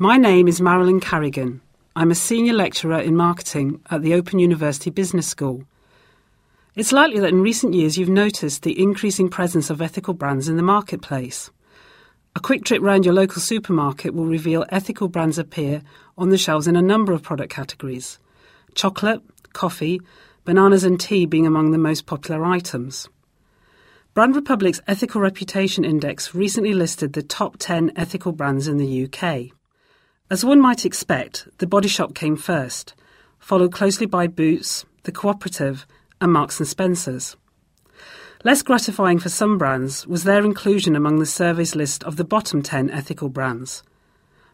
My name is Marilyn Carrigan. I'm a senior lecturer in marketing at the Open University Business School. It's likely that in recent years you've noticed the increasing presence of ethical brands in the marketplace. A quick trip round your local supermarket will reveal ethical brands appear on the shelves in a number of product categories. Chocolate, coffee, bananas and tea being among the most popular items. Brand Republic's Ethical Reputation Index recently listed the top 10 ethical brands in the UK. As one might expect, the Body Shop came first, followed closely by Boots, The Cooperative and Marks and Spencers. Less gratifying for some brands was their inclusion among the survey's list of the bottom 10 ethical brands.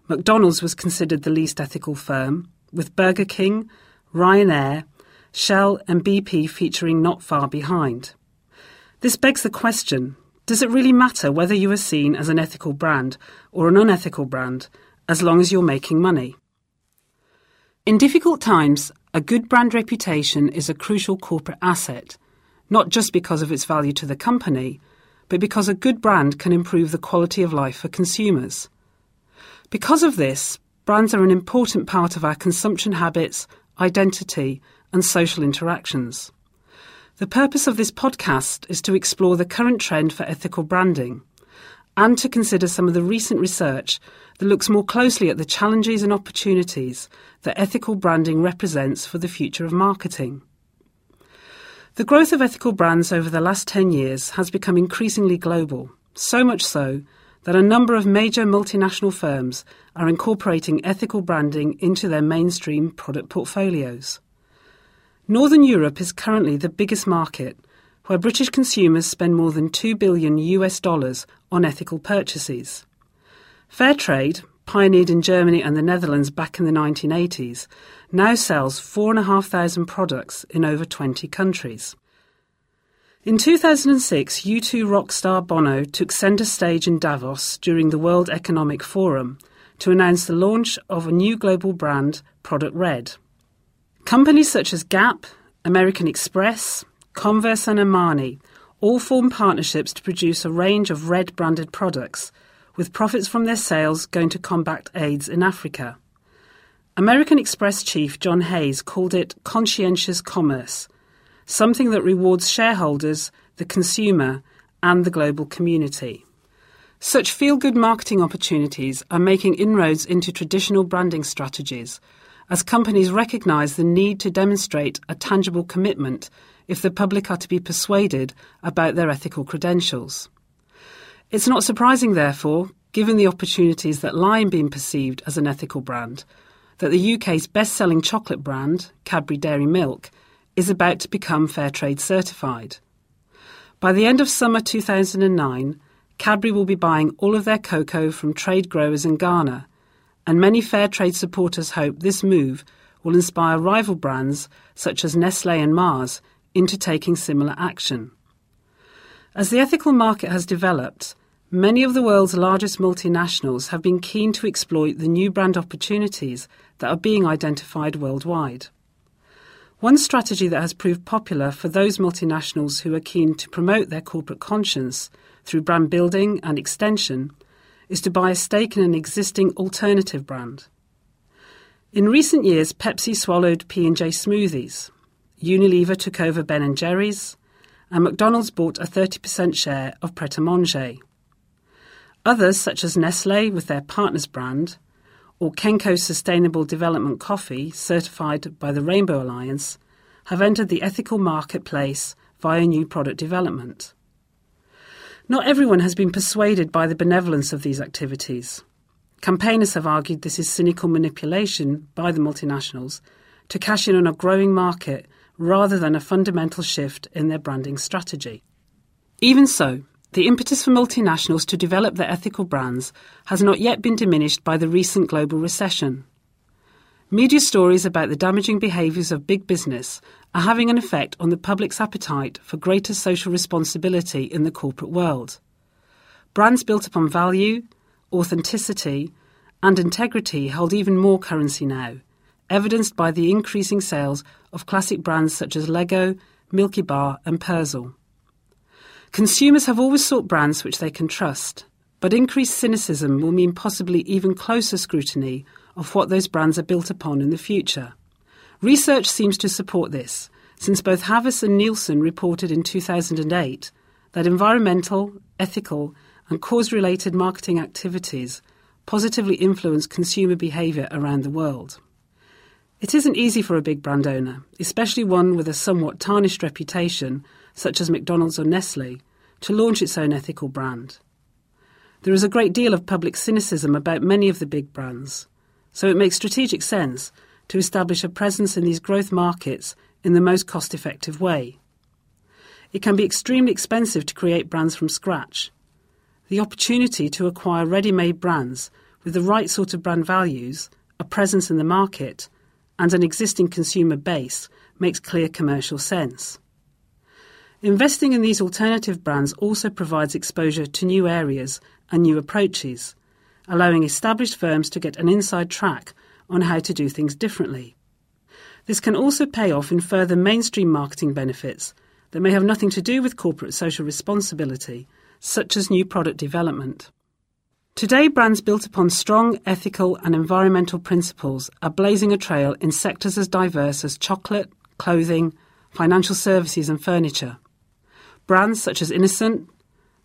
McDonald's was considered the least ethical firm, with Burger King, Ryanair, Shell and BP featuring not far behind. This begs the question, does it really matter whether you are seen as an ethical brand or an unethical brand, as long as you're making money? In difficult times, a good brand reputation is a crucial corporate asset, not just because of its value to the company, but because a good brand can improve the quality of life for consumers. Because of this, brands are an important part of our consumption habits, identity, and social interactions. The purpose of this podcast is to explore the current trend for ethical branding, and to consider some of the recent research that looks more closely at the challenges and opportunities that ethical branding represents for the future of marketing. The growth of ethical brands over the last 10 years has become increasingly global, so much so that a number of major multinational firms are incorporating ethical branding into their mainstream product portfolios. Northern Europe is currently the biggest market, where British consumers spend more than $2 billion on ethical purchases. Fairtrade, pioneered in Germany and the Netherlands back in the 1980s, now sells 4,500 products in over 20 countries. In 2006, U2 rock star Bono took centre stage in Davos during the World Economic Forum to announce the launch of a new global brand, Product Red. Companies such as Gap, American Express, Converse and Armani all form partnerships to produce a range of red-branded products, with profits from their sales going to combat AIDS in Africa. American Express chief John Hayes called it conscientious commerce, something that rewards shareholders, the consumer, and the global community. Such feel-good marketing opportunities are making inroads into traditional branding strategies, as companies recognise the need to demonstrate a tangible commitment if the public are to be persuaded about their ethical credentials. It's not surprising, therefore, given the opportunities that lie in being perceived as an ethical brand, that the UK's best-selling chocolate brand, Cadbury Dairy Milk, is about to become Fairtrade certified. By the end of summer 2009, Cadbury will be buying all of their cocoa from trade growers in Ghana, and many Fairtrade supporters hope this move will inspire rival brands such as Nestlé and Mars into taking similar action. As the ethical market has developed, many of the world's largest multinationals have been keen to exploit the new brand opportunities that are being identified worldwide. One strategy that has proved popular for those multinationals who are keen to promote their corporate conscience through brand building and extension is to buy a stake in an existing alternative brand. In recent years, Pepsi swallowed P&J Smoothies, Unilever took over Ben & Jerry's, and McDonald's bought a 30% share of Pret-a-Manger. Others, such as Nestlé with their Partners brand, or Kenko Sustainable Development Coffee, certified by the Rainbow Alliance, have entered the ethical marketplace via new product development. Not everyone has been persuaded by the benevolence of these activities. Campaigners have argued this is cynical manipulation by the multinationals to cash in on a growing market rather than a fundamental shift in their branding strategy. Even so, the impetus for multinationals to develop their ethical brands has not yet been diminished by the recent global recession. Media stories about the damaging behaviours of big business are having an effect on the public's appetite for greater social responsibility in the corporate world. Brands built upon value, authenticity, and integrity hold even more currency now, evidenced by the increasing sales of classic brands such as Lego, Milky Bar, and Persil. Consumers have always sought brands which they can trust, But increased cynicism will mean possibly even closer scrutiny of what those brands are built upon in the future. Research seems to support this, since both Havas and Nielsen reported in 2008 that environmental, ethical and cause-related marketing activities positively influence consumer behaviour around the world. It isn't easy for a big brand owner, especially one with a somewhat tarnished reputation, such as McDonald's or Nestle, to launch its own ethical brand. There is a great deal of public cynicism about many of the big brands, so it makes strategic sense to establish a presence in these growth markets in the most cost-effective way. It can be extremely expensive to create brands from scratch. The opportunity to acquire ready-made brands with the right sort of brand values, a presence in the market, and an existing consumer base makes clear commercial sense. Investing in these alternative brands also provides exposure to new areas and new approaches, allowing established firms to get an inside track on how to do things differently. This can also pay off in further mainstream marketing benefits that may have nothing to do with corporate social responsibility, such as new product development. Today, brands built upon strong ethical and environmental principles are blazing a trail in sectors as diverse as chocolate, clothing, financial services and furniture. Brands such as Innocent,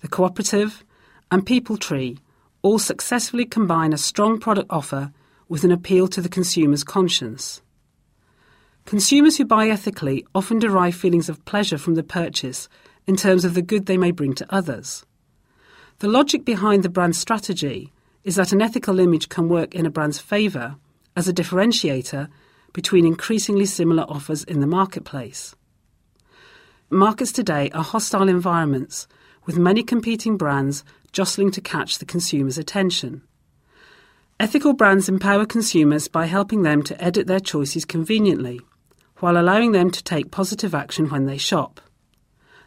The Cooperative and People Tree all successfully combine a strong product offer with an appeal to the consumer's conscience. Consumers who buy ethically often derive feelings of pleasure from the purchase in terms of the good they may bring to others. The logic behind the brand's strategy is that an ethical image can work in a brand's favour as a differentiator between increasingly similar offers in the marketplace. Markets today are hostile environments, with many competing brands jostling to catch the consumer's attention. Ethical brands empower consumers by helping them to edit their choices conveniently, while allowing them to take positive action when they shop.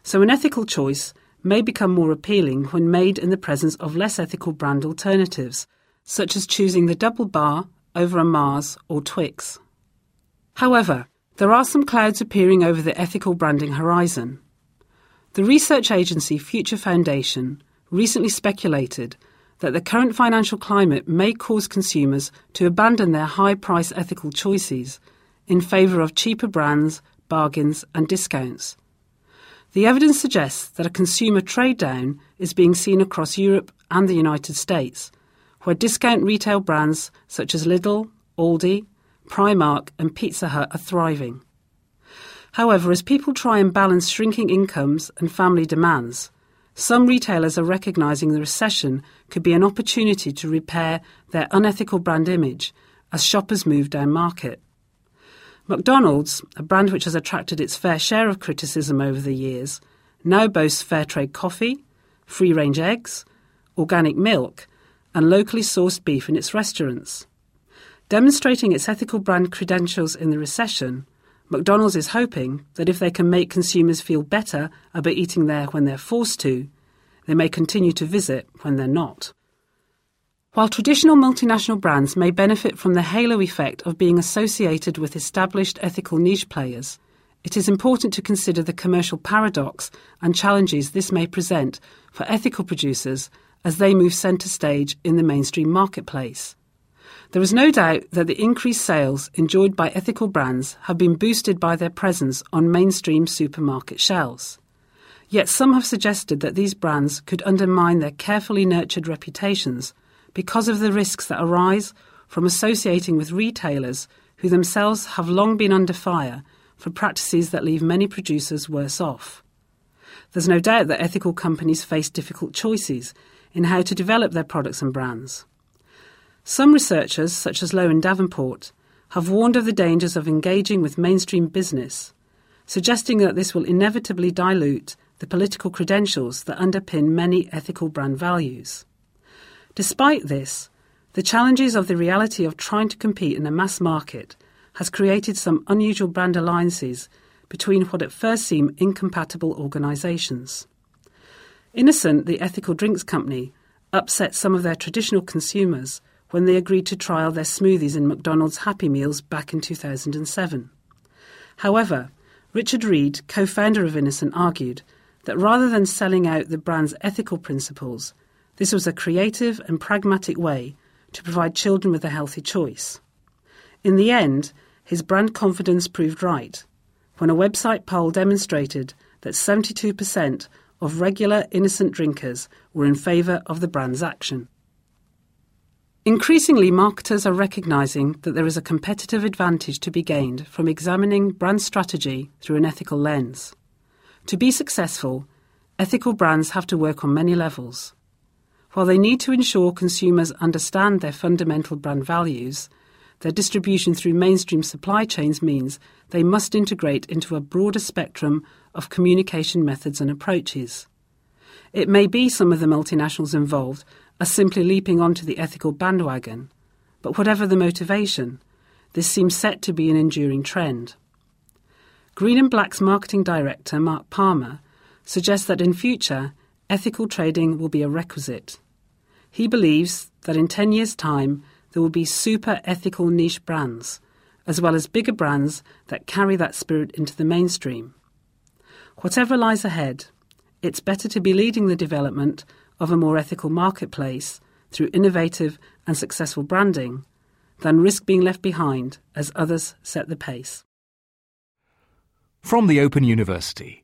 So an ethical choice may become more appealing when made in the presence of less ethical brand alternatives, such as choosing the double bar over a Mars or Twix. However, there are some clouds appearing over the ethical branding horizon. The research agency Future Foundation recently speculated that the current financial climate may cause consumers to abandon their high-price ethical choices in favour of cheaper brands, bargains and discounts. The evidence suggests that a consumer trade-down is being seen across Europe and the United States, where discount retail brands such as Lidl, Aldi, Primark and Pizza Hut are thriving. However, as people try and balance shrinking incomes and family demands, some retailers are recognising the recession could be an opportunity to repair their unethical brand image as shoppers move down market. McDonald's, a brand which has attracted its fair share of criticism over the years, now boasts Fairtrade coffee, free-range eggs, organic milk and locally sourced beef in its restaurants. Demonstrating its ethical brand credentials in the recession, McDonald's is hoping that if they can make consumers feel better about eating there when they're forced to, they may continue to visit when they're not. While traditional multinational brands may benefit from the halo effect of being associated with established ethical niche players, it is important to consider the commercial paradox and challenges this may present for ethical producers as they move centre stage in the mainstream marketplace. There is no doubt that the increased sales enjoyed by ethical brands have been boosted by their presence on mainstream supermarket shelves. Yet some have suggested that these brands could undermine their carefully nurtured reputations because of the risks that arise from associating with retailers who themselves have long been under fire for practices that leave many producers worse off. There's no doubt that ethical companies face difficult choices in how to develop their products and brands. Some researchers, such as Lowe and Davenport, have warned of the dangers of engaging with mainstream business, suggesting that this will inevitably dilute the political credentials that underpin many ethical brand values. Despite this, the challenges of the reality of trying to compete in a mass market has created some unusual brand alliances between what at first seem incompatible organisations. Innocent, the ethical drinks company, upset some of their traditional consumers when they agreed to trial their smoothies in McDonald's Happy Meals back in 2007. However, Richard Reed, co-founder of Innocent, argued that rather than selling out the brand's ethical principles, This was a creative and pragmatic way to provide children with a healthy choice. In the end, his brand confidence proved right, when a website poll demonstrated that 72% of regular innocent drinkers were in favour of the brand's action. Increasingly, marketers are recognising that there is a competitive advantage to be gained from examining brand strategy through an ethical lens. To be successful, ethical brands have to work on many levels. While they need to ensure consumers understand their fundamental brand values, their distribution through mainstream supply chains means they must integrate into a broader spectrum of communication methods and approaches. It may be some of the multinationals involved are simply leaping onto the ethical bandwagon, but whatever the motivation, this seems set to be an enduring trend. Green and Black's marketing director, Mark Palmer, suggests that in future, ethical trading will be a requisite. He believes that in 10 years' time, there will be super ethical niche brands, as well as bigger brands that carry that spirit into the mainstream. Whatever lies ahead, it's better to be leading the development of a more ethical marketplace through innovative and successful branding than risk being left behind as others set the pace. From the Open University.